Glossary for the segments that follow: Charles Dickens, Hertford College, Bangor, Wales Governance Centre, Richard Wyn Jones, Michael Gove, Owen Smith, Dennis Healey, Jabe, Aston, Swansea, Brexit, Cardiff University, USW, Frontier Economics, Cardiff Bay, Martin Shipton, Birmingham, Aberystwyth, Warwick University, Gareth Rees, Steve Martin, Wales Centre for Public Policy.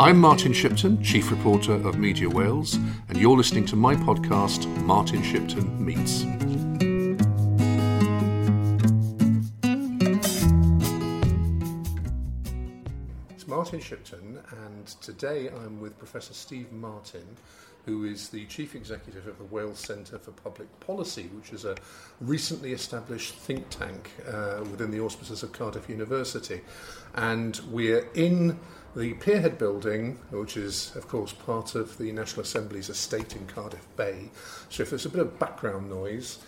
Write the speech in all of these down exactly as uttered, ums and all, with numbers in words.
I'm Martin Shipton, Chief Reporter of Media Wales, and you're listening to my podcast, Martin Shipton Meets. It's Martin Shipton, and today I'm with Professor Steve Martin, who is the Chief Executive of the Wales Centre for Public Policy, which is a recently established think tank uh, within the auspices of Cardiff University. And we're in the Pierhead building, which is, of course, part of the National Assembly's estate in Cardiff Bay. So if there's a bit of background noise,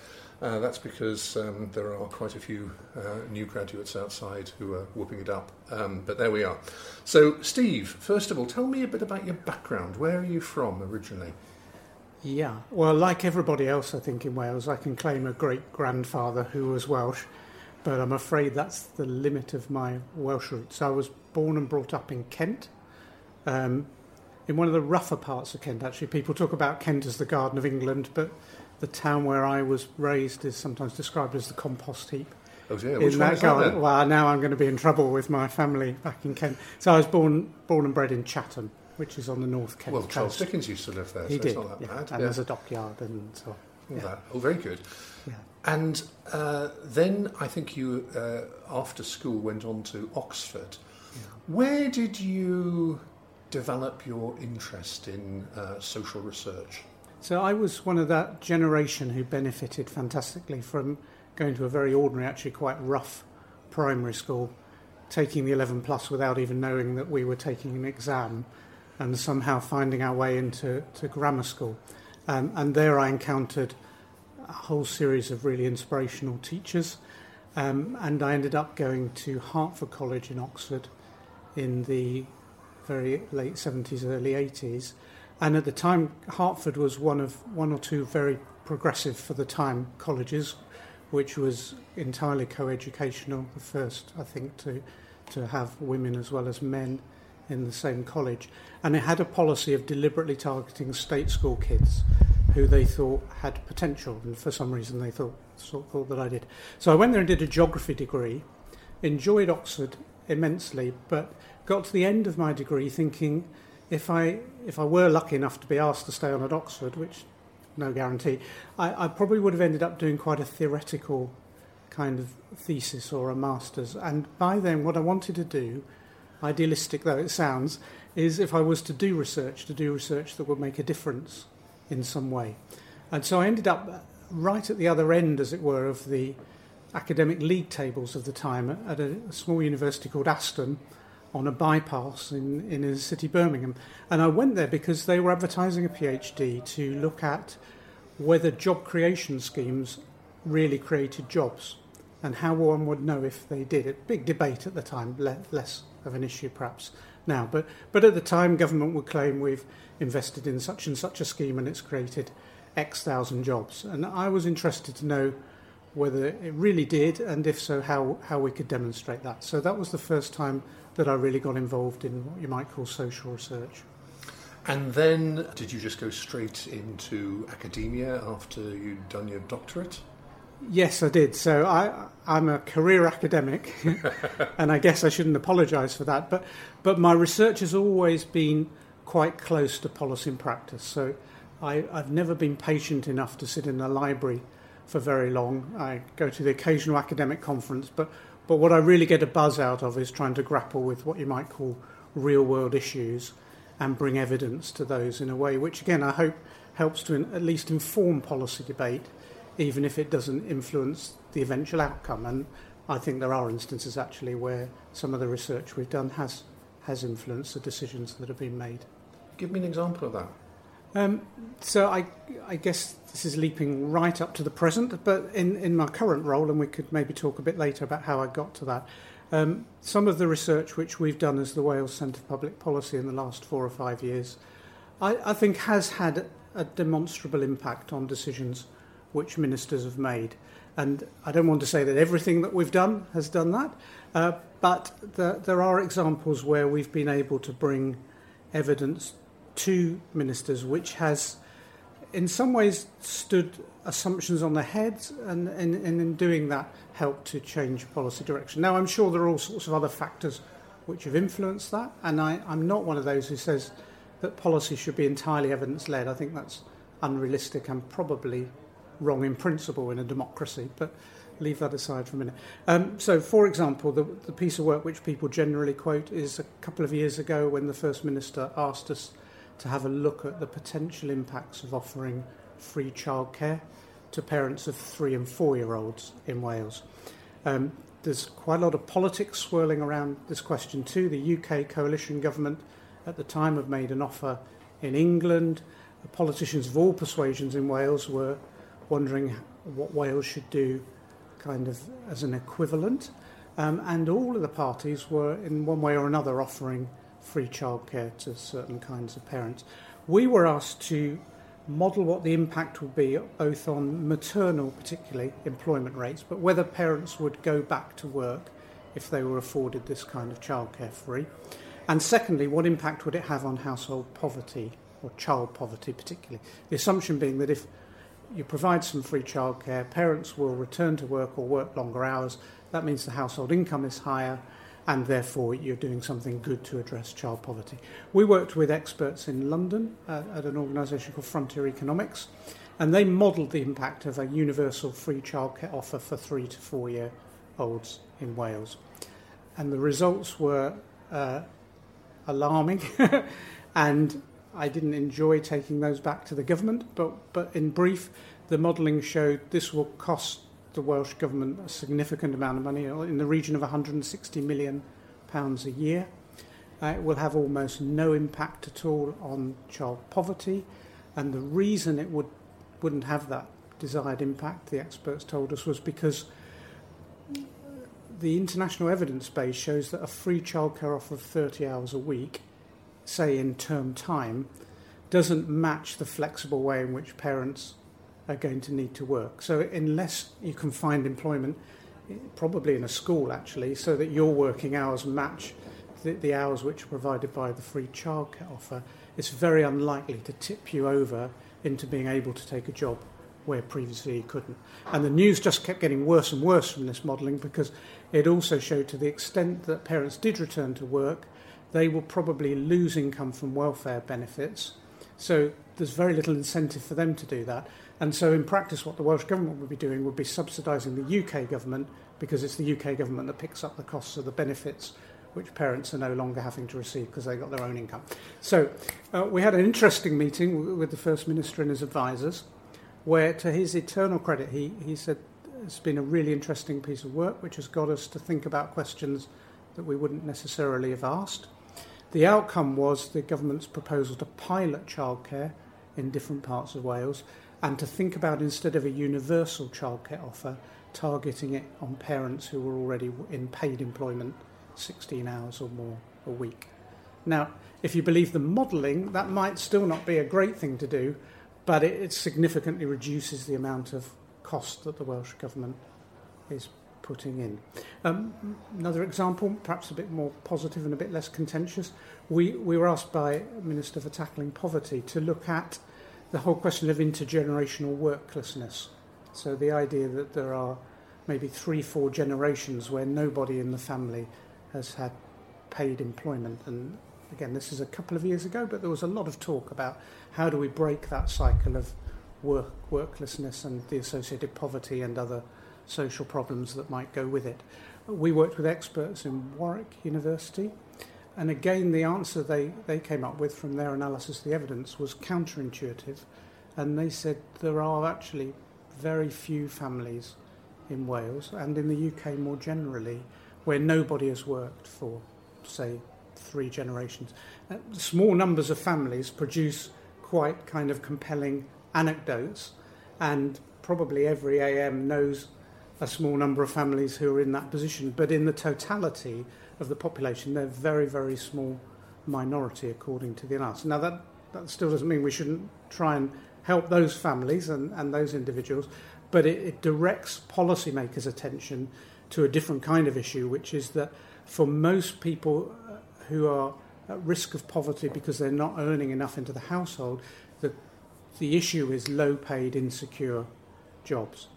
uh, that's because um, there are quite a few uh, new graduates outside who are whooping it up. Um, but there we are. So, Steve, first of all, tell me a bit about your background. Where are you from originally? Yeah, well, like everybody else, I think, in Wales, I can claim a great-grandfather who was Welsh, but I'm afraid that's the limit of my Welsh roots. I was born and brought up in Kent, um, in one of the rougher parts of Kent, actually. People talk about Kent as the Garden of England, but the town where I was raised is sometimes described as the compost heap. Oh, yeah, which in that garden. Well, now I'm going to be in trouble with my family back in Kent. So I was born born and bred in Chatham, which is on the North Kent Well, coast. Charles Dickens used to live there, he so did, it's not that yeah. bad. And yeah. there's a dockyard and so on. Yeah. Oh, very good. Yeah. And uh, then I think you, uh, after school, went on to Oxford. Yeah. Where did you develop your interest in uh, social research? So I was one of that generation who benefited fantastically from going to a very ordinary, actually quite rough primary school, taking the eleven plus without even knowing that we were taking an exam, and somehow finding our way into to grammar school. Um, and there I encountered a whole series of really inspirational teachers, um, and I ended up going to Hertford College in Oxford in the very late seventies, early eighties. And at the time, Hertford was one of one or two very progressive for the time colleges, which was entirely co-educational, the first, I think, to to have women as well as men in the same college, and it had a policy of deliberately targeting state school kids who they thought had potential, and for some reason they thought sort of thought that I did. So I went there and did a geography degree, enjoyed Oxford immensely, but got to the end of my degree thinking, if I if I were lucky enough to be asked to stay on at Oxford, which no guarantee, I, I probably would have ended up doing quite a theoretical kind of thesis or a master's. And by then what I wanted to do, idealistic though it sounds, is if I was to do research, to do research that would make a difference in some way. And so I ended up right at the other end, as it were, of the academic league tables of the time at a small university called Aston on a bypass in, in the city Birmingham. And I went there because they were advertising a PhD to look at whether job creation schemes really created jobs and how one would know if they did. A big debate at the time, less of an issue perhaps now, but but at the time government would claim we've invested in such and such a scheme and it's created X thousand jobs, and I was interested to know whether it really did, and if so, how how we could demonstrate that. So that was the first time that I really got involved in what you might call social research. And then did you just go straight into academia after you'd done your doctorate? Yes, I did. So I, I'm a career academic, and I guess I shouldn't apologise for that. But but my research has always been quite close to policy and practice. So I, I've never been patient enough to sit in a library for very long. I go to the occasional academic conference, but, but what I really get a buzz out of is trying to grapple with what you might call real-world issues and bring evidence to those in a way which, again, I hope helps to in, at least inform policy debate, even if it doesn't influence the eventual outcome. And I think there are instances, actually, where some of the research we've done has has influenced the decisions that have been made. Give me an example of that. Um, so I, I guess this is leaping right up to the present, but in, in my current role, and we could maybe talk a bit later about how I got to that, um, some of the research which we've done as the Wales Centre for Public Policy in the last four or five years, I, I think has had a demonstrable impact on decisions which ministers have made. And I don't want to say that everything that we've done has done that, uh, but the, there are examples where we've been able to bring evidence to ministers which has in some ways stood assumptions on their heads, and, and, and in doing that helped to change policy direction. Now, I'm sure there are all sorts of other factors which have influenced that. And I, I'm not one of those who says that policy should be entirely evidence-led. I think that's unrealistic and probably wrong in principle in a democracy, but leave that aside for a minute. Um, so, for example, the, the piece of work which people generally quote is a couple of years ago when the First Minister asked us to have a look at the potential impacts of offering free childcare to parents of three- and four-year-olds in Wales. Um, there's quite a lot of politics swirling around this question too. The U K coalition government at the time have made an offer in England. The politicians of all persuasions in Wales were wondering what Wales should do kind of as an equivalent. Um, and all of the parties were, in one way or another, offering free childcare to certain kinds of parents. We were asked to model what the impact would be both on maternal, particularly, employment rates, but whether parents would go back to work if they were afforded this kind of childcare free. And secondly, what impact would it have on household poverty, or child poverty particularly? The assumption being that if you provide some free childcare, parents will return to work or work longer hours. That means the household income is higher, and therefore you're doing something good to address child poverty. We worked with experts in London uh, at an organisation called Frontier Economics, and they modelled the impact of a universal free childcare offer for three to four-year-olds in Wales. And the results were uh, alarming, and I didn't enjoy taking those back to the government, but, but in brief, the modelling showed this will cost the Welsh Government a significant amount of money, in the region of one hundred sixty million pounds a year. Uh, it will have almost no impact at all on child poverty, and the reason it would, wouldn't have that desired impact, the experts told us, was because the international evidence base shows that a free childcare offer of thirty hours a week, say in term time, doesn't match the flexible way in which parents are going to need to work. So unless you can find employment, probably in a school actually, so that your working hours match the, the hours which are provided by the free childcare offer, it's very unlikely to tip you over into being able to take a job where previously you couldn't. And the news just kept getting worse and worse from this modelling, because it also showed to the extent that parents did return to work, they will probably lose income from welfare benefits. So there's very little incentive for them to do that. And so in practice, what the Welsh Government would be doing would be subsidising the U K Government, because it's the U K Government that picks up the costs of the benefits which parents are no longer having to receive because they got their own income. So uh, we had an interesting meeting with the First Minister and his advisers, where, to his eternal credit, he, he said it's been a really interesting piece of work which has got us to think about questions that we wouldn't necessarily have asked. The outcome was the government's proposal to pilot childcare in different parts of Wales, and to think about, instead of a universal childcare offer, targeting it on parents who were already in paid employment sixteen hours or more a week. Now, if you believe the modelling, that might still not be a great thing to do, but it, it significantly reduces the amount of cost that the Welsh Government is putting in. Um, another example, perhaps a bit more positive and a bit less contentious, we, we were asked by Minister for Tackling Poverty to look at the whole question of intergenerational worklessness. So the idea that there are maybe three, four generations where nobody in the family has had paid employment. And again, this is a couple of years ago, but there was a lot of talk about how do we break that cycle of work, worklessness and the associated poverty and other social problems that might go with it. We worked with experts in Warwick University, and again the answer they, they came up with from their analysis of the evidence was counterintuitive, and they said there are actually very few families in Wales and in the U K more generally where nobody has worked for, say, three generations. Uh, small numbers of families produce quite kind of compelling anecdotes, and probably every A M knows a small number of families who are in that position, but in the totality of the population, they're very, very small minority, according to the analysis. Now, that, that still doesn't mean we shouldn't try and help those families and, and those individuals, but it, it directs policymakers' attention to a different kind of issue, which is that for most people who are at risk of poverty because they're not earning enough into the household, the, the issue is low-paid, insecure jobs.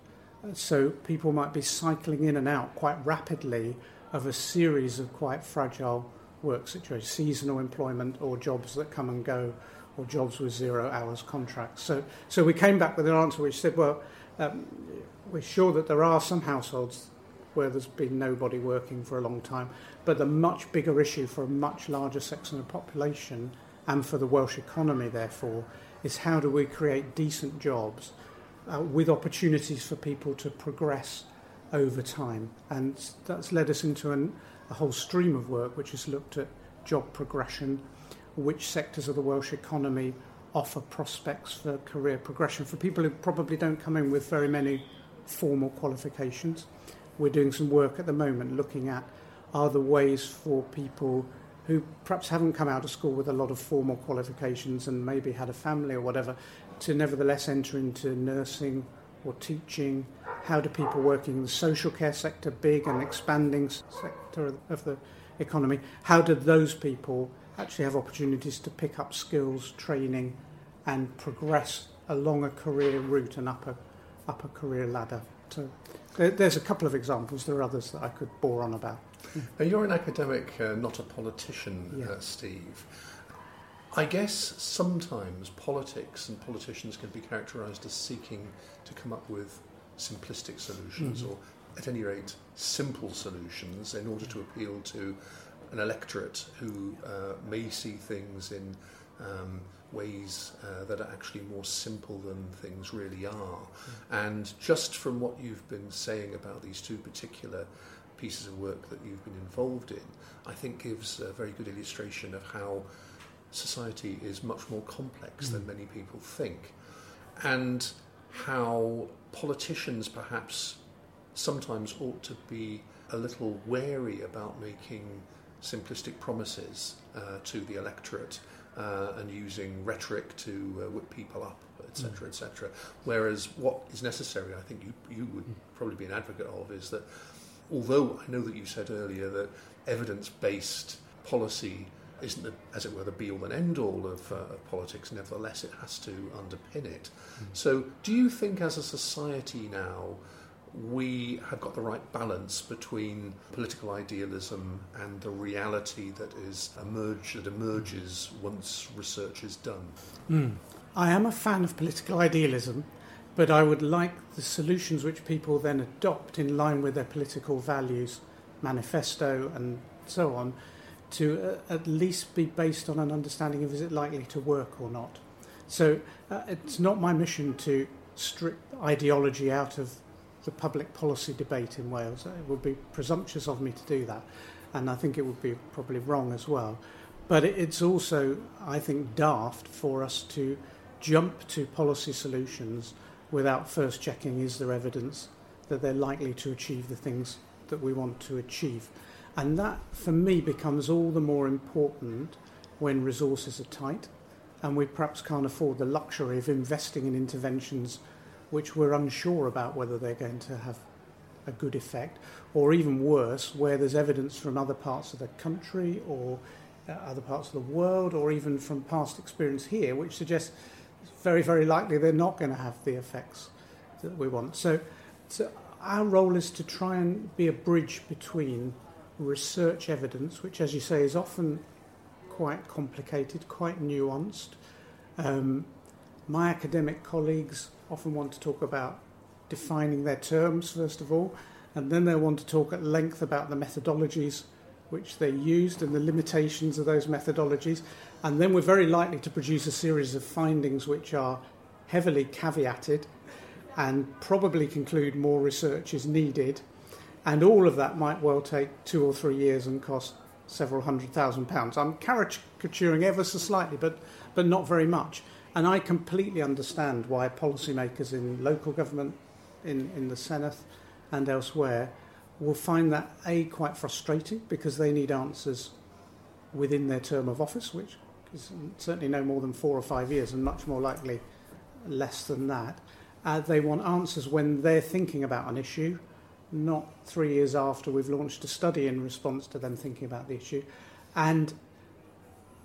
So people might be cycling in and out quite rapidly of a series of quite fragile work situations, seasonal employment or jobs that come and go or jobs with zero hours contracts. So so we came back with an answer which said, well, um, we're sure that there are some households where there's been nobody working for a long time, but the much bigger issue for a much larger section of the population and for the Welsh economy, therefore, is how do we create decent jobs uh, with opportunities for people to progress over time. And that's led us into an, a whole stream of work which has looked at job progression, which sectors of the Welsh economy offer prospects for career progression for people who probably don't come in with very many formal qualifications. We're doing some work at the moment looking at are there ways for people who perhaps haven't come out of school with a lot of formal qualifications and maybe had a family or whatever, to nevertheless enter into nursing or teaching. How do people working in the social care sector, big and expanding sector of the economy, how do those people actually have opportunities to pick up skills, training and progress along a career route and up a, up a career ladder? So there's a couple of examples. There are others that I could bore on about. Now, you're an academic, uh, not a politician, yeah. uh, Steve. I guess sometimes politics and politicians can be characterised as seeking to come up with simplistic solutions, mm-hmm. or at any rate simple solutions, in order to appeal to an electorate who uh, may see things in um, ways uh, that are actually more simple than things really are. Mm-hmm. And just from what you've been saying about these two particular pieces of work that you've been involved in, I think gives a very good illustration of how society is much more complex mm. than many people think, and how politicians perhaps sometimes ought to be a little wary about making simplistic promises uh, to the electorate uh, and using rhetoric to uh, whip people up, etc, et cetera. Whereas what is necessary, I think you, you would probably be an advocate of, is that although I know that you said earlier that evidence-based policy isn't, the, as it were, the be-all and end-all of, uh, of politics, nevertheless it has to underpin it. Mm-hmm. So do you think as a society now we have got the right balance between political idealism and the reality that is emerge, that emerges once research is done? Mm. I am a fan of political idealism, but I would like the solutions which people then adopt in line with their political values, manifesto and so on, to uh, at least be based on an understanding of is it likely to work or not. So uh, it's not my mission to strip ideology out of the public policy debate in Wales. It would be presumptuous of me to do that, and I think it would be probably wrong as well. But it's also, I think, daft for us to jump to policy solutions without first checking is there evidence that they're likely to achieve the things that we want to achieve. And that, for me, becomes all the more important when resources are tight and we perhaps can't afford the luxury of investing in interventions which we're unsure about whether they're going to have a good effect, or even worse, where there's evidence from other parts of the country or uh, other parts of the world, or even from past experience here, which suggests very, very likely they're not going to have the effects that we want. So, so our role is to try and be a bridge between research evidence, which, as you say, is often quite complicated, quite nuanced. Um, my academic colleagues often want to talk about defining their terms, first of all, and then they want to talk at length about the methodologies which they used and the limitations of those methodologies, and then we're very likely to produce a series of findings which are heavily caveated and probably conclude more research is needed, and all of that might well take two or three years and cost several hundred thousand pounds. I'm caricaturing ever so slightly, but but not very much, and I completely understand why policymakers in local government, in, in the Senate and elsewhere, will find that A, quite frustrating, because they need answers within their term of office, which is certainly no more than four or five years and much more likely less than that. Uh, they want answers when they're thinking about an issue, not three years after we've launched a study in response to them thinking about the issue. And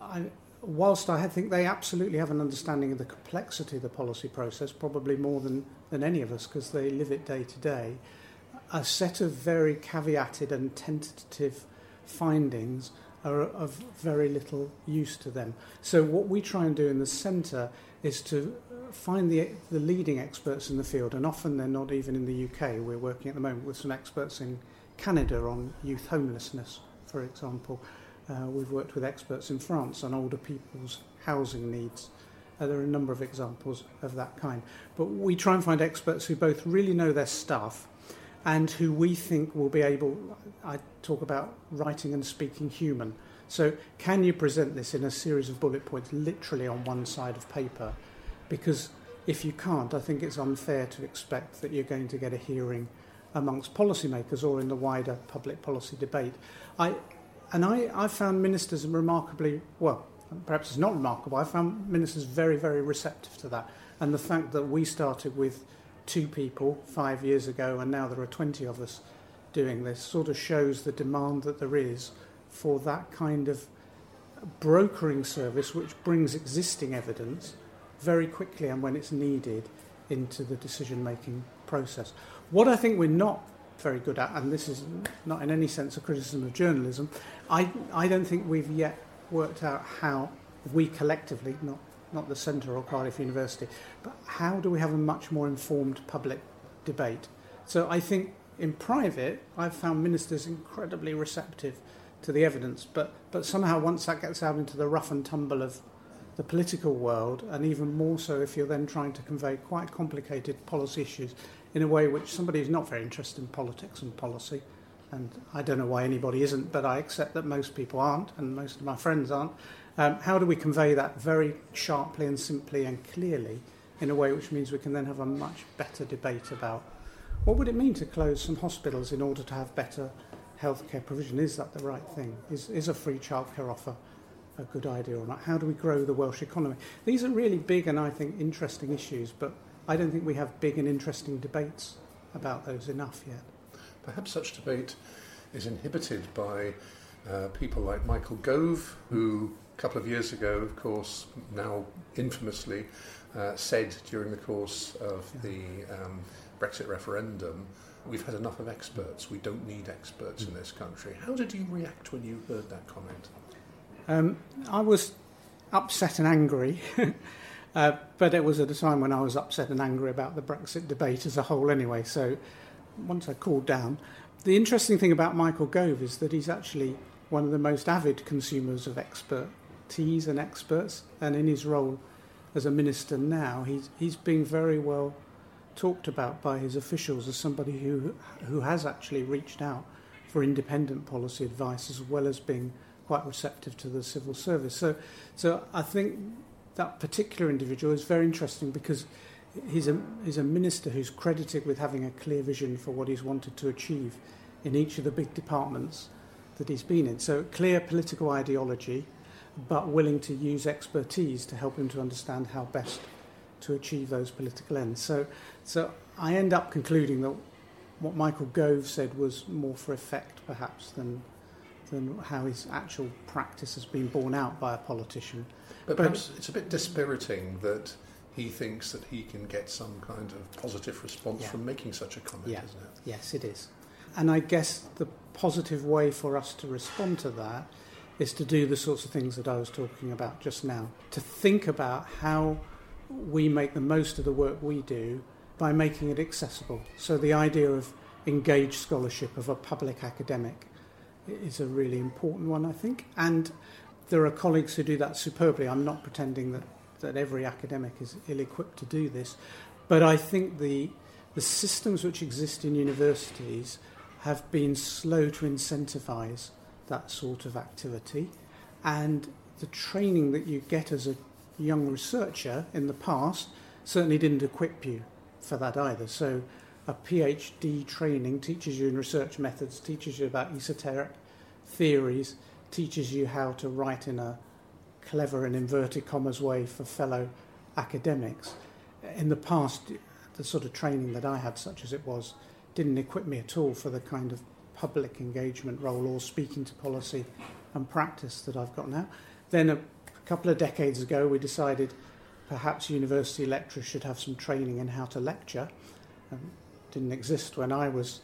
I, whilst I think they absolutely have an understanding of the complexity of the policy process, probably more than, than any of us, because they live it day to day, a set of very caveated and tentative findings are of very little use to them. So what we try and do in the centre is to find the the leading experts in the field, and often they're not even in the U K. We're working at the moment with some experts in Canada on youth homelessness, for example. Uh, we've worked with experts in France on older people's housing needs. Uh, there are a number of examples of that kind. But we try and find experts who both really know their stuff and who we think will be able, I talk about writing and speaking human. So can you present this in a series of bullet points literally on one side of paper? Because if you can't, I think it's unfair to expect that you're going to get a hearing amongst policymakers or in the wider public policy debate. I and I, I found ministers remarkably, well, perhaps it's not remarkable, I found ministers very, very receptive to that. And the fact that we started with two people five years ago and now there are twenty of us doing this sort of shows the demand that there is for that kind of brokering service which brings existing evidence very quickly and when it's needed into the decision-making process. What I think we're not very good at, and this is not in any sense a criticism of journalism, I, I don't think we've yet worked out how we collectively, not, not the Centre or Cardiff University, but how do we have a much more informed public debate? So I think in private, I've found ministers incredibly receptive to the evidence, but, but somehow once that gets out into the rough and tumble of the political world, and even more so if you're then trying to convey quite complicated policy issues in a way which somebody who's not very interested in politics and policy, and I don't know why anybody isn't, but I accept that most people aren't, and most of my friends aren't, um, how do we convey that very sharply and simply and clearly in a way which means we can then have a much better debate about what would it mean to close some hospitals in order to have better healthcare provision? Is that the right thing? Is, is a free childcare offer a good idea or not? How do we grow the Welsh economy? These are really big and I think interesting issues, but I don't think we have big and interesting debates about those enough yet. Perhaps such debate is inhibited by uh, people like Michael Gove, who a couple of years ago, of course, now infamously uh, said during the course of yeah. the um, Brexit referendum, we've had enough of experts, we don't need experts mm. in this country. How did you react when you heard that comment? Um, I was upset and angry, uh, but it was at a time when I was upset and angry about the Brexit debate as a whole anyway, so once I cooled down. The interesting thing about Michael Gove is that he's actually one of the most avid consumers of expertise and experts, and in his role as a minister now, he's, he's being very well talked about by his officials as somebody who who has actually reached out for independent policy advice as well as being quite receptive to the civil service. So so I think that particular individual is very interesting because he's a, he's a minister who's credited with having a clear vision for what he's wanted to achieve in each of the big departments that he's been in. So clear political ideology, but willing to use expertise to help him to understand how best to achieve those political ends. So so I end up concluding that what Michael Gove said was more for effect perhaps than than how his actual practice has been borne out by a politician. But, but perhaps it's a bit dispiriting that he thinks that he can get some kind of positive response yeah. from making such a comment, yeah. isn't it? Yes, it is. And I guess the positive way for us to respond to that is to do the sorts of things that I was talking about just now, to think about how we make the most of the work we do by making it accessible. So the idea of engaged scholarship, of a public academic, is a really important one, I think. And there are colleagues who do that superbly. I'm not pretending that, that every academic is ill-equipped to do this, but I think the the systems which exist in universities have been slow to incentivise that sort of activity. And the training that you get as a young researcher in the past certainly didn't equip you for that either. So a PhD training teaches you in research methods, teaches you about esoteric theories, teaches you how to write in a clever and inverted commas way for fellow academics. In the past, the sort of training that I had, such as it was, didn't equip me at all for the kind of public engagement role or speaking to policy and practice that I've got now. Then a A couple of decades ago we decided perhaps university lecturers should have some training in how to lecture. Um, didn't exist when I was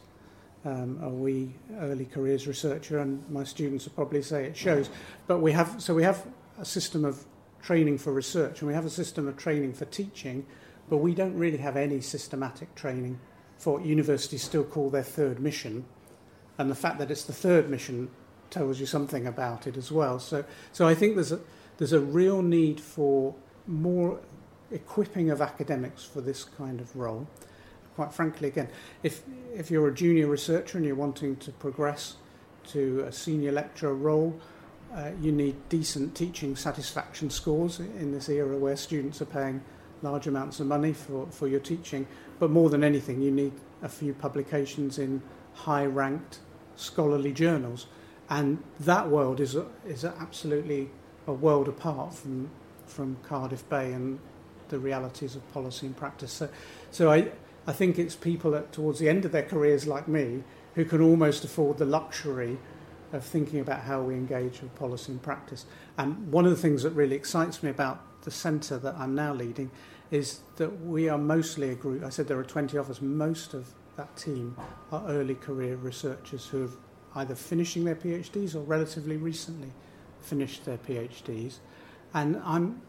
um, a wee early careers researcher, and my students will probably say it shows. But we have, so we have a system of training for research, and we have a system of training for teaching, but we don't really have any systematic training for what universities still call their third mission. And the fact that it's the third mission tells you something about it as well. So, so I think there's a, there's a real need for more equipping of academics for this kind of role. Quite frankly, again, if if you're a junior researcher and you're wanting to progress to a senior lecturer role, uh, you need decent teaching satisfaction scores in this era where students are paying large amounts of money for, for your teaching. But more than anything, you need a few publications in high-ranked scholarly journals. And that world is a, is a absolutely a world apart from from Cardiff Bay and the realities of policy and practice. So, so I, I think it's people at towards the end of their careers like me who can almost afford the luxury of thinking about how we engage with policy and practice. And one of the things that really excites me about the centre that I'm now leading is that we are mostly a group, I said there are twenty of us, most of that team are early career researchers who have either finishing their PhDs or relatively recently finished their PhDs. And I'm,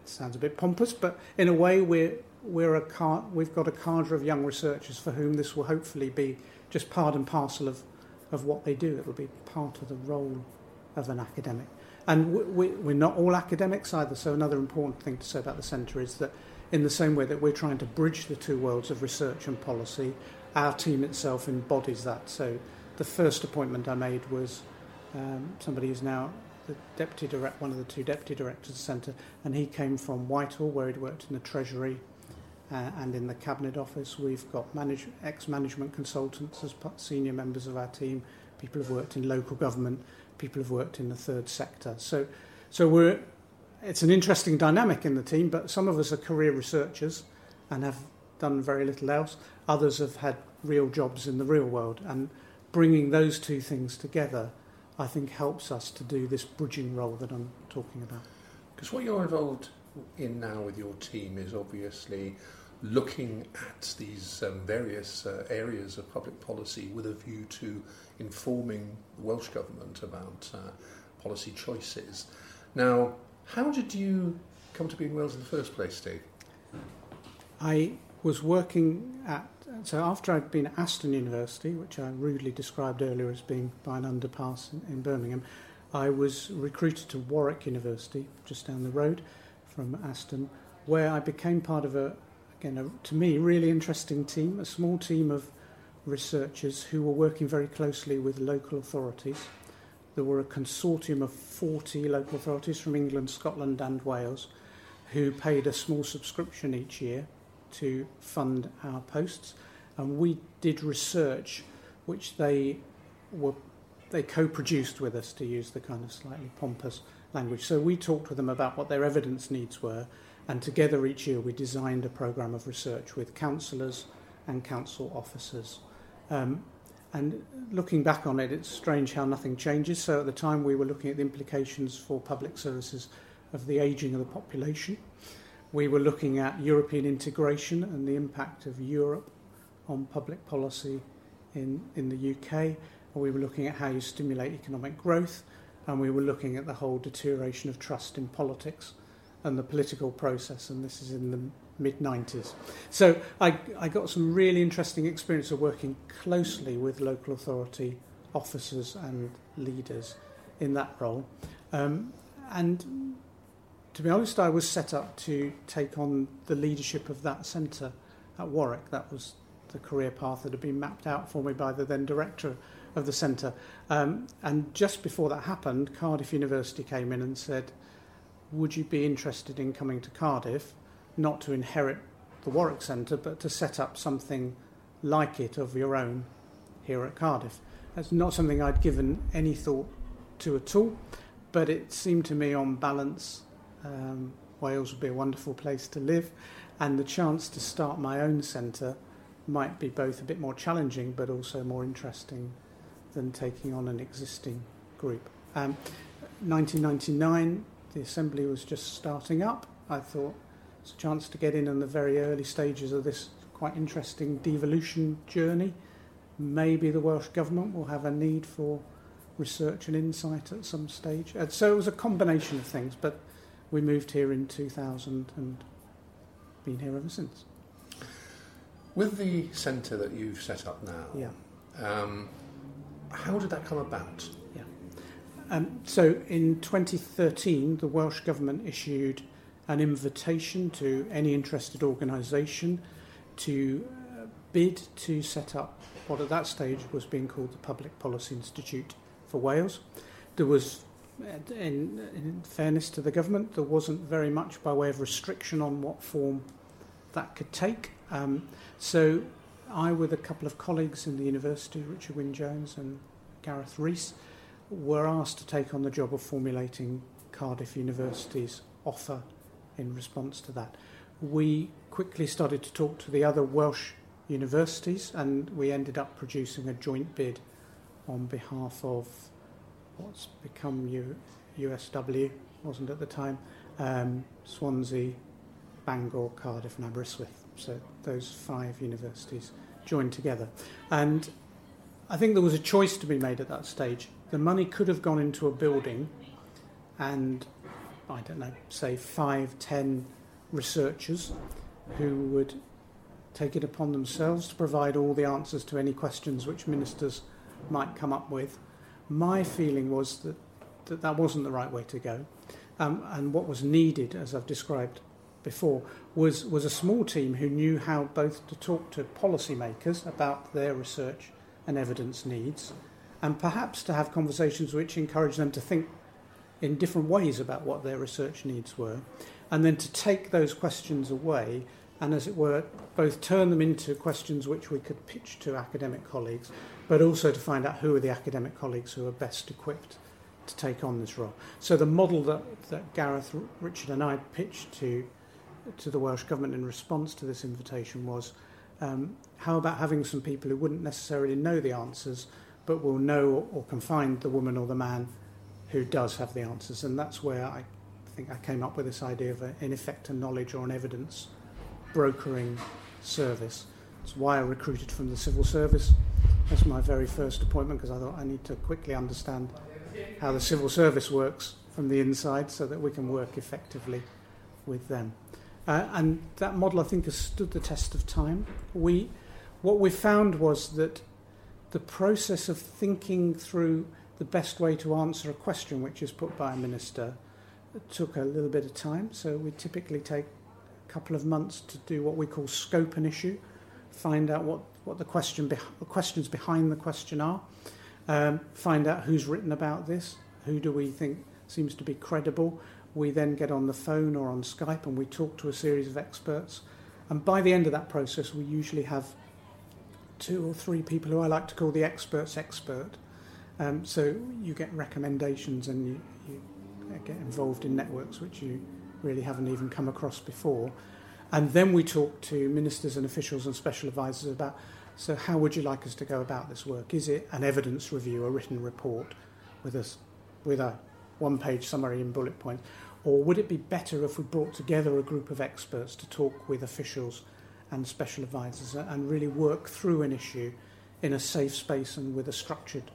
it sounds a bit pompous, but in a way we're, we're a car, we've got a cadre of young researchers for whom this will hopefully be just part and parcel of, of what they do. It will be part of the role of an academic. And we, we, we're not all academics either, so another important thing to say about the centre is that in the same way that we're trying to bridge the two worlds of research and policy, our team itself embodies that. So the first appointment I made was um, somebody who's now the deputy direct, one of the two deputy directors of the centre, and he came from Whitehall, where he'd worked in the Treasury uh, and in the Cabinet Office. We've got manage, ex-management consultants as senior members of our team. People have worked in local government. People have worked in the third sector. So, so we're it's an interesting dynamic in the team. But some of us are career researchers and have done very little else. Others have had real jobs in the real world, and bringing those two things together, I think, helps us to do this bridging role that I'm talking about. Because what you're involved in now with your team is obviously looking at these um, various uh, areas of public policy with a view to informing the Welsh Government about uh, policy choices. Now, how did you come to be in Wales in the first place, Steve? I was working at So after I'd been at Aston University, which I rudely described earlier as being by an underpass in, in Birmingham, I was recruited to Warwick University, just down the road from Aston, where I became part of a, again, a, to me, really interesting team, a small team of researchers who were working very closely with local authorities. There were a consortium of forty local authorities from England, Scotland and Wales who paid a small subscription each year to fund our posts, and we did research which they were they co-produced with us, to use the kind of slightly pompous language. So we talked with them about what their evidence needs were, and together each year we designed a programme of research with councillors and council officers. Um, and looking back on it, it's strange how nothing changes. So at the time we were looking at the implications for public services of the ageing of the population. We were looking at European integration and the impact of Europe on public policy in, in the U K. We were looking at how you stimulate economic growth, and we were looking at the whole deterioration of trust in politics and the political process, and this is in the mid nineties. So I, I got some really interesting experience of working closely with local authority officers and leaders in that role. Um, and... To be honest, I was set up to take on the leadership of that centre at Warwick. That was the career path that had been mapped out for me by the then director of the centre. Um, and just before that happened, Cardiff University came in and said, would you be interested in coming to Cardiff, not to inherit the Warwick Centre, but to set up something like it of your own here at Cardiff? That's not something I'd given any thought to at all, but it seemed to me on balance Um, Wales would be a wonderful place to live, and the chance to start my own centre might be both a bit more challenging but also more interesting than taking on an existing group. Um, nineteen ninety-nine, the Assembly was just starting up. I thought it's a chance to get in on the very early stages of this quite interesting devolution journey maybe the Welsh Government will have a need for research and insight at some stage. And so it was a combination of things, but we moved here in two thousand and been here ever since. With the centre that you've set up now, yeah. um, how did that come about? Yeah. Um, so in twenty thirteen, the Welsh Government issued an invitation to any interested organisation to uh, bid to set up what at that stage was being called the Public Policy Institute for Wales. There was, in, in fairness to the government, there wasn't very much by way of restriction on what form that could take. Um, so I, with a couple of colleagues in the university, Richard Wyn Jones and Gareth Rees, were asked to take on the job of formulating Cardiff University's offer in response to that. We quickly started to talk to the other Welsh universities, and we ended up producing a joint bid on behalf of what's become U S W, wasn't at the time, um, Swansea, Bangor, Cardiff and Aberystwyth. So those five universities joined together. And I think there was a choice to be made at that stage. The money could have gone into a building and, I don't know, say five, ten researchers who would take it upon themselves to provide all the answers to any questions which ministers might come up with. My feeling was that that, that wasn't the right way to go. Um, and what was needed, as I've described before, was, was a small team who knew how both to talk to policymakers about their research and evidence needs, and perhaps to have conversations which encouraged them to think in different ways about what their research needs were, and then to take those questions away and, as it were, both turn them into questions which we could pitch to academic colleagues, but also to find out who are the academic colleagues who are best equipped to take on this role. So the model that, that Gareth, Richard and I pitched to to the Welsh Government in response to this invitation was, um, how about having some people who wouldn't necessarily know the answers, but will know or can find the woman or the man who does have the answers. And that's where I think I came up with this idea of, a, in effect, a knowledge or an evidence brokering service. It's why I recruited from the civil service. That's my very first appointment, because I thought I need to quickly understand how the civil service works from the inside so that we can work effectively with them. Uh, and that model, I think, has stood the test of time. We, what we found was that the process of thinking through the best way to answer a question which is put by a minister took a little bit of time. So we typically take a couple of months to do what we call scope an issue, find out what, what the question be- questions behind the question are, um, find out who's written about this, who do we think seems to be credible. We then get on the phone or on Skype and we talk to a series of experts. And by the end of that process, we usually have two or three people who I like to call the experts expert. Um, so you get recommendations and you, you get involved in networks which you really haven't even come across before. And then we talk to ministers and officials and special advisors about, so how would you like us to go about this work? Is it an evidence review, a written report with a, with a one-page summary in bullet points, or would it be better if we brought together a group of experts to talk with officials and special advisors and really work through an issue in a safe space and with a structured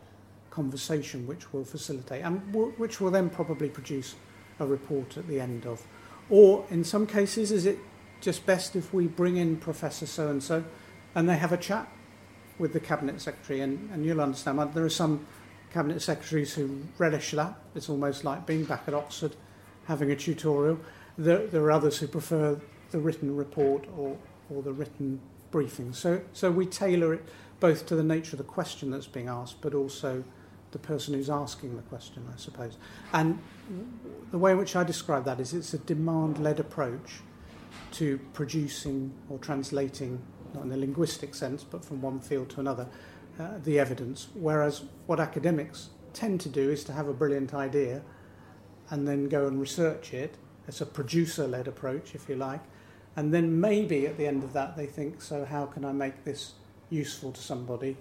conversation which will facilitate and w- which will then probably produce a report at the end of. Or in some cases, is it just best if we bring in Professor so-and-so and they have a chat with the Cabinet Secretary? And, and you'll understand, there are some Cabinet Secretaries who relish that. It's almost like being back at Oxford, having a tutorial. There, there are others who prefer the written report or, or the written briefing. So, so we tailor it both to the nature of the question that's being asked, but also the person who's asking the question, I suppose. And the way in which I describe that is it's a demand-led approach to producing or translating, not in a linguistic sense, but from one field to another, Uh, the evidence, whereas what academics tend to do is to have a brilliant idea and then go and research it. It's a producer-led approach, if you like, and then maybe at the end of that they think, so how can I make this useful to somebody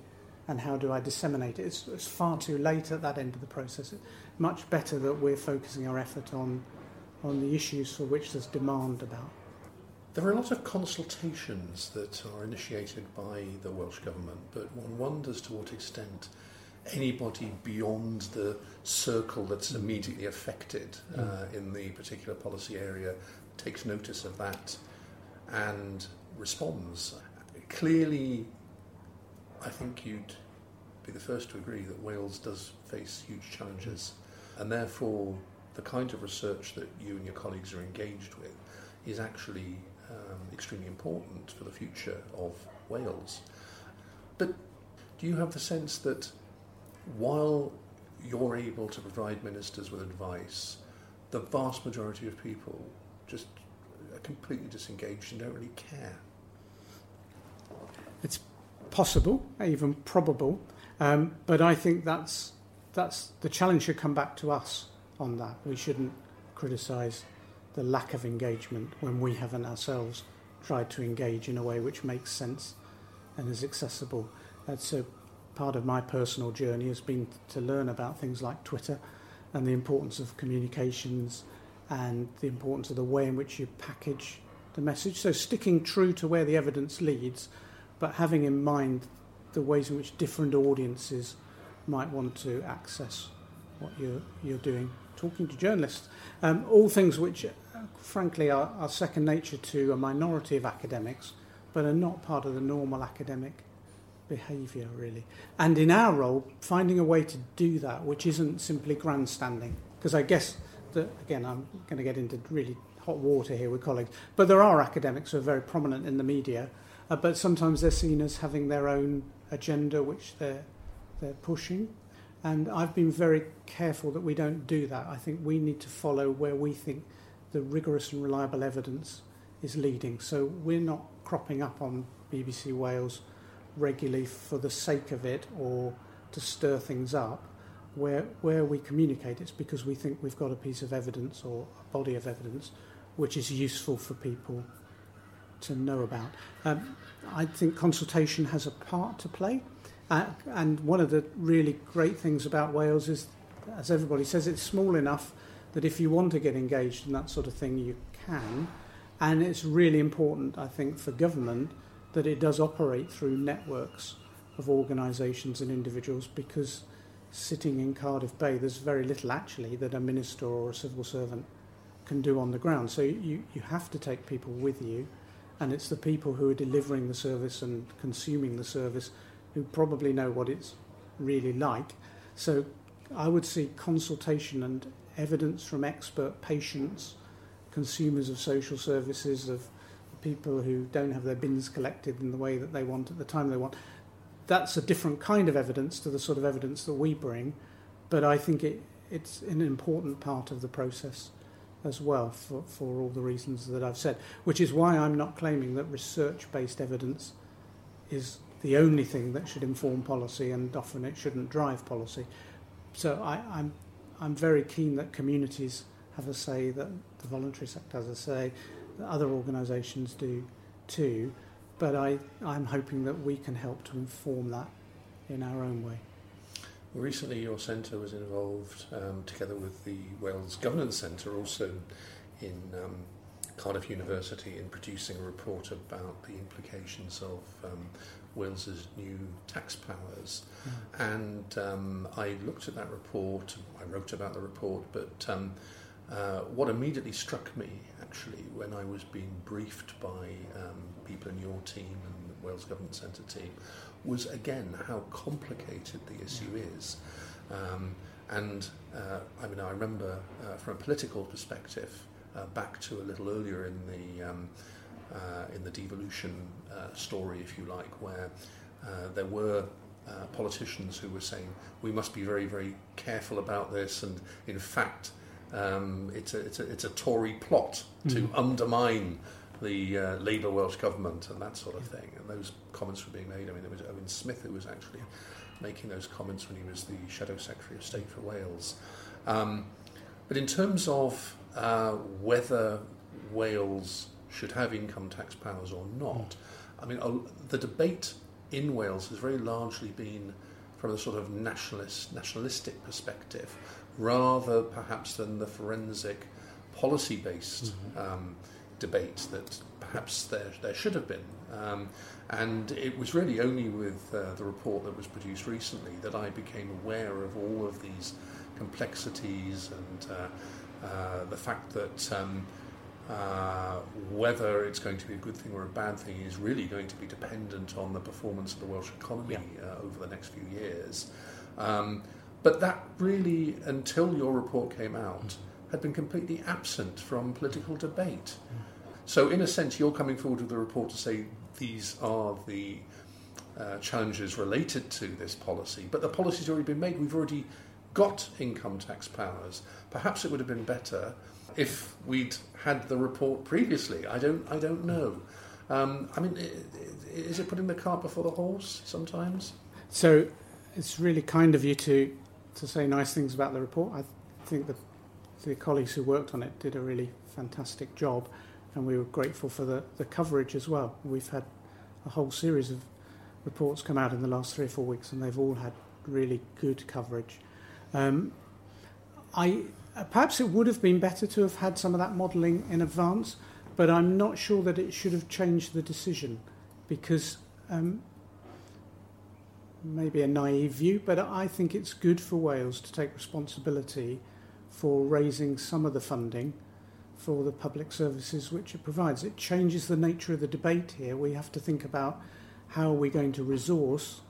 and how do I disseminate it? It's, it's far too late at that end of the process. It's much better that we're focusing our effort on on the issues for which there's demand about. There are a lot of consultations that are initiated by the Welsh Government, but one wonders to what extent anybody beyond the circle that's immediately affected uh, in the particular policy area takes notice of that and responds. Clearly, I think you'd be the first to agree that Wales does face huge challenges, and therefore the kind of research that you and your colleagues are engaged with is actually Um, extremely important for the future of Wales. But do you have the sense that while you're able to provide ministers with advice, the vast majority of people just are completely disengaged and don't really care? It's possible, even probable, um, but I think that's that's the challenge should come back to us on that. We shouldn't criticise the lack of engagement when we haven't ourselves tried to engage in a way which makes sense and is accessible. That's a part of my personal journey has been to learn about things like Twitter and the importance of communications and the importance of the way in which you package the message. So sticking true to where the evidence leads, but having in mind the ways in which different audiences might want to access what you're, you're doing. Talking to journalists, um, all things which, frankly, are, are second nature to a minority of academics, but are not part of the normal academic behaviour, really. And in our role, finding a way to do that, which isn't simply grandstanding, because I guess that, again, I'm going to get into really hot water here with colleagues, but there are academics who are very prominent in the media, uh, but sometimes they're seen as having their own agenda, which they're they're pushing. And I've been very careful that we don't do that. I think we need to follow where we think the rigorous and reliable evidence is leading. So we're not cropping up on B B C Wales regularly for the sake of it or to stir things up. Where where we communicate, it's because we think we've got a piece of evidence or a body of evidence which is useful for people to know about. Um, I think consultation has a part to play. Uh, and one of the really great things about Wales is, as everybody says, it's small enough that if you want to get engaged in that sort of thing, you can. And it's really important, I think, for government that it does operate through networks of organisations and individuals, because sitting in Cardiff Bay, there's very little actually that a minister or a civil servant can do on the ground. So you, you have to take people with you, and it's the people who are delivering the service and consuming the service who probably know what it's really like. So I would see consultation and evidence from expert patients, consumers of social services, of people who don't have their bins collected in the way that they want at the time they want. That's a different kind of evidence to the sort of evidence that we bring, but I think it, it's an important part of the process as well for, for all the reasons that I've said, which is why I'm not claiming that research-based evidence is the only thing that should inform policy, and often it shouldn't drive policy. So I, I'm I'm very keen that communities have a say, that the voluntary sector has a say, that other organisations do too, but I, I'm hoping that we can help to inform that in our own way. Recently your centre was involved, um, together with the Wales Governance Centre, also in um, Cardiff University, in producing a report about the implications of um, Wales's new tax powers. Mm. And um, I looked at that report, I wrote about the report, but um, uh, what immediately struck me, actually, when I was being briefed by um, people in your team and the Wales Governance Centre team, was again how complicated the issue mm. is. Um, and uh, I mean, I remember uh, from a political perspective, Uh, back to a little earlier in the um, uh, in the devolution uh, story, if you like, where uh, there were uh, politicians who were saying we must be very, very careful about this, and in fact, um, it's a it's a it's a Tory plot to mm. undermine the uh, Labour Welsh government and that sort of thing. And those comments were being made. I mean, it was Owen Smith who was actually making those comments when he was the Shadow Secretary of State for Wales. Um, but in terms of Uh, whether Wales should have income tax powers or not. I mean, uh, the debate in Wales has very largely been from a sort of nationalist, nationalistic perspective, rather perhaps than the forensic policy-based mm-hmm. um, debates that perhaps there, there should have been. Um, and it was really only with uh, the report that was produced recently that I became aware of all of these complexities and uh, uh, the fact that um, uh, whether it's going to be a good thing or a bad thing is really going to be dependent on the performance of the Welsh economy yeah. uh, over the next few years. Um, but that really, until your report came out, had been completely absent from political debate. So in a sense, you're coming forward with a report to say these are the uh, challenges related to this policy, but the policy's already been made. We've already got income tax powers. Perhaps it would have been better if we'd had the report previously. I don't, I don't know. Um, I mean, is it putting the cart before the horse sometimes? So it's really kind of you to to say nice things about the report. I th- think the the colleagues who worked on it did a really fantastic job. And we were grateful for the, the coverage as well. We've had a whole series of reports come out in the last three or four weeks, and they've all had really good coverage. Um, I perhaps it would have been better to have had some of that modelling in advance, but I'm not sure that it should have changed the decision, because um, maybe a naive view, but I think it's good for Wales to take responsibility for raising some of the funding for the public services which it provides. It changes the nature of the debate here. We have to think about how we're going to resource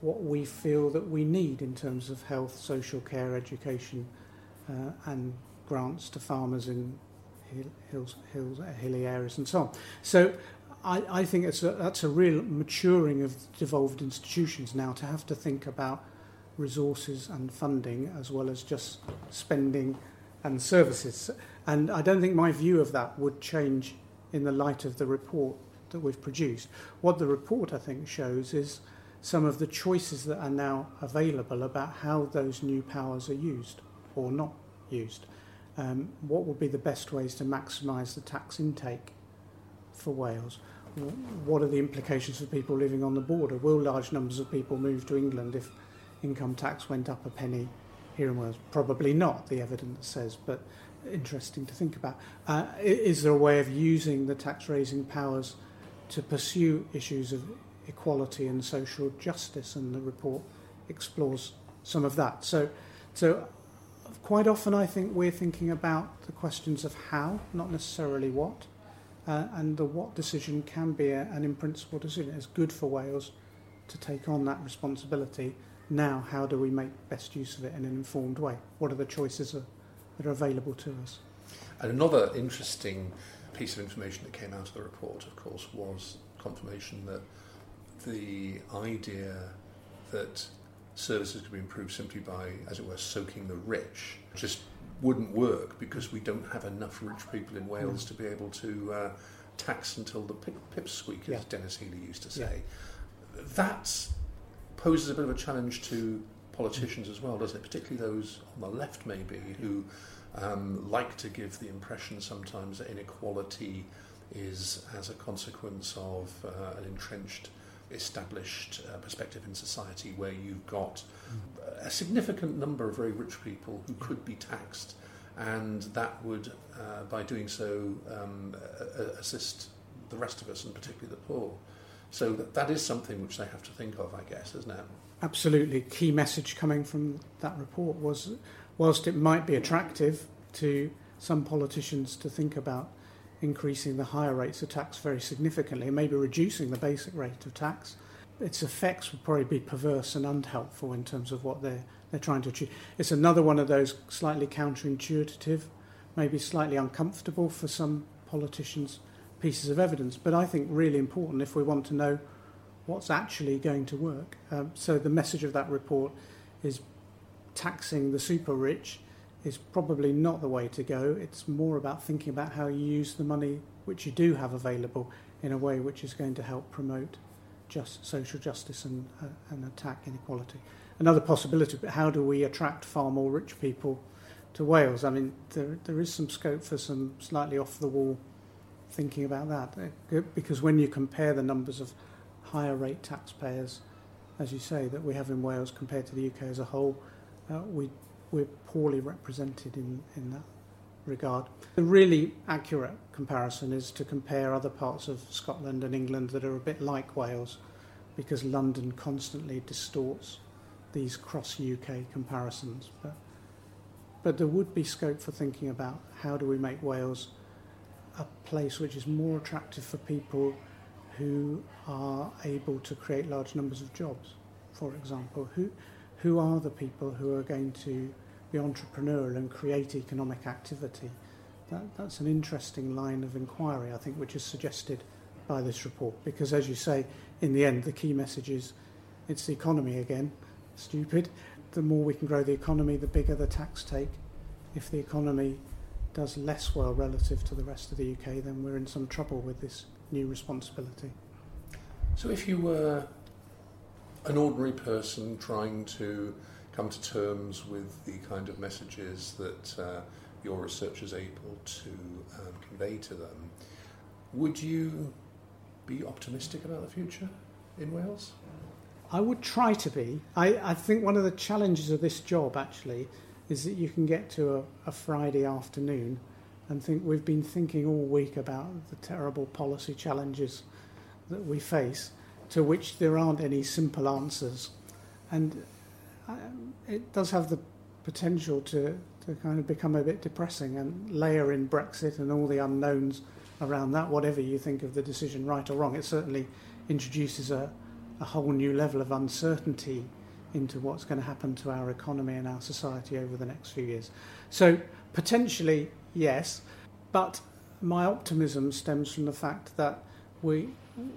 what we feel that we need in terms of health, social care, education, uh, and grants to farmers in hill, hills, hills, hilly areas and so on. So I, I think it's a, that's a real maturing of devolved institutions now, to have to think about resources and funding as well as just spending and services. And I don't think my view of that would change in the light of the report that we've produced. What the report, I think, shows is some of the choices that are now available about how those new powers are used or not used. Um, what will be the best ways to maximise the tax intake for Wales? What are the implications for people living on the border? Will large numbers of people move to England if income tax went up a penny here in Wales? Probably not, the evidence says, but interesting to think about. Uh, is there a way of using the tax-raising powers to pursue issues of equality and social justice? And the report explores some of that. So, so quite often I think we're thinking about the questions of how, not necessarily what, uh, and the what decision can be a, an in-principle decision. It's good for Wales to take on that responsibility. Now, how do we make best use of it in an informed way? What are the choices are, that are available to us? And another interesting piece of information that came out of the report, of course, was confirmation that the idea that services could be improved simply by, as it were, soaking the rich just wouldn't work, because we don't have enough rich people in Wales mm. to be able to uh, tax until the pip, pip squeak, as yeah. Dennis Healey used to say. Yeah. That's... poses a bit of a challenge to politicians as well, doesn't it? Particularly those on the left, maybe, who um, like to give the impression sometimes that inequality is as a consequence of uh, an entrenched, established uh, perspective in society, where you've got a significant number of very rich people who could be taxed, and that would, uh, by doing so, um, assist the rest of us, and particularly the poor. So that, that is something which they have to think of, I guess, isn't it? Absolutely. Key message coming from that report was, whilst it might be attractive to some politicians to think about increasing the higher rates of tax very significantly, and maybe reducing the basic rate of tax, its effects would probably be perverse and unhelpful in terms of what they're, they're trying to achieve. It's another one of those slightly counterintuitive, maybe slightly uncomfortable for some politicians, pieces of evidence, but I think really important if we want to know what's actually going to work. Um, so the message of that report is taxing the super rich is probably not the way to go. It's more about thinking about how you use the money which you do have available in a way which is going to help promote just social justice and, uh, and attack inequality. Another possibility, but how do we attract far more rich people to Wales? I mean, there there is some scope for some slightly off-the-wall thinking about that, because when you compare the numbers of higher rate taxpayers, as you say, that we have in Wales compared to the U K as a whole, uh, we, we're poorly represented in, in that regard. The really accurate comparison is to compare other parts of Scotland and England that are a bit like Wales, because London constantly distorts these cross-U K comparisons. But, but there would be scope for thinking about how do we make Wales a place which is more attractive for people who are able to create large numbers of jobs, for example. Who, who are the people who are going to be entrepreneurial and create economic activity? That, that's an interesting line of inquiry, I think, which is suggested by this report, because, as you say, in the end, the key message is it's the economy again, stupid. The more we can grow the economy, the bigger the tax take. If the economy does less well relative to the rest of the U K, then we're in some trouble with this new responsibility. So if you were an ordinary person trying to come to terms with the kind of messages that uh, your research is able to um, convey to them, would you be optimistic about the future in Wales? I would try to be. I, I think one of the challenges of this job, actually, is that you can get to a, a Friday afternoon and think we've been thinking all week about the terrible policy challenges that we face, to which there aren't any simple answers. And um, it does have the potential to, to kind of become a bit depressing, and layer in Brexit and all the unknowns around that, whatever you think of the decision, right or wrong. It certainly introduces a, a whole new level of uncertainty into what's going to happen to our economy and our society over the next few years. So potentially, yes, but my optimism stems from the fact that we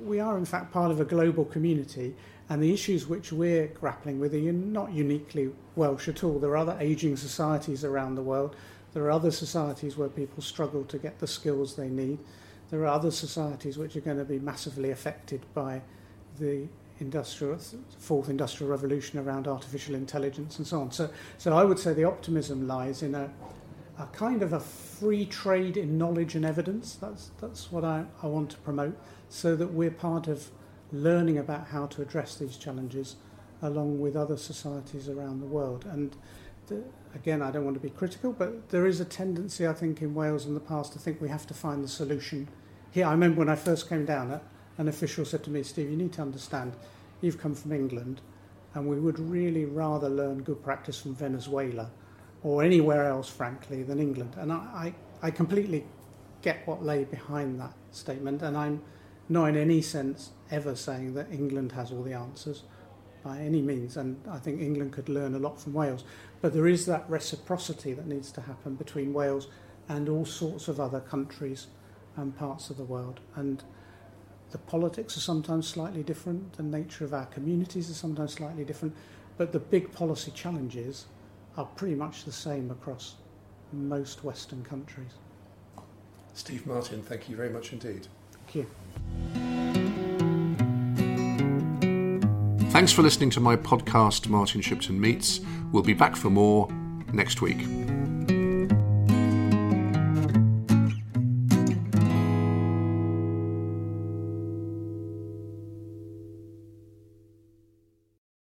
we are in fact part of a global community, and the issues which we're grappling with are not uniquely Welsh at all. There are other ageing societies around the world. There are other societies where people struggle to get the skills they need. There are other societies which are going to be massively affected by the industrial fourth industrial revolution around artificial intelligence and so on. So, so I would say the optimism lies in a, a kind of a free trade in knowledge and evidence. That's that's what I, I want to promote, so that we're part of learning about how to address these challenges along with other societies around the world. And the, again, I don't want to be critical, but there is a tendency, I think, in Wales in the past to think we have to find the solution here. I remember when I first came down, an official said to me, "Steve, you need to understand, you've come from England, and we would really rather learn good practice from Venezuela or anywhere else, frankly, than England." And I, I, I completely get what lay behind that statement, and I'm not in any sense ever saying that England has all the answers by any means, and I think England could learn a lot from Wales. But there is that reciprocity that needs to happen between Wales and all sorts of other countries and parts of the world. And the politics are sometimes slightly different, the nature of our communities are sometimes slightly different, but the big policy challenges are pretty much the same across most Western countries. Steve Martin, thank you very much indeed. Thank you. Thanks for listening to my podcast, Martin Shipton Meets. We'll be back for more next week.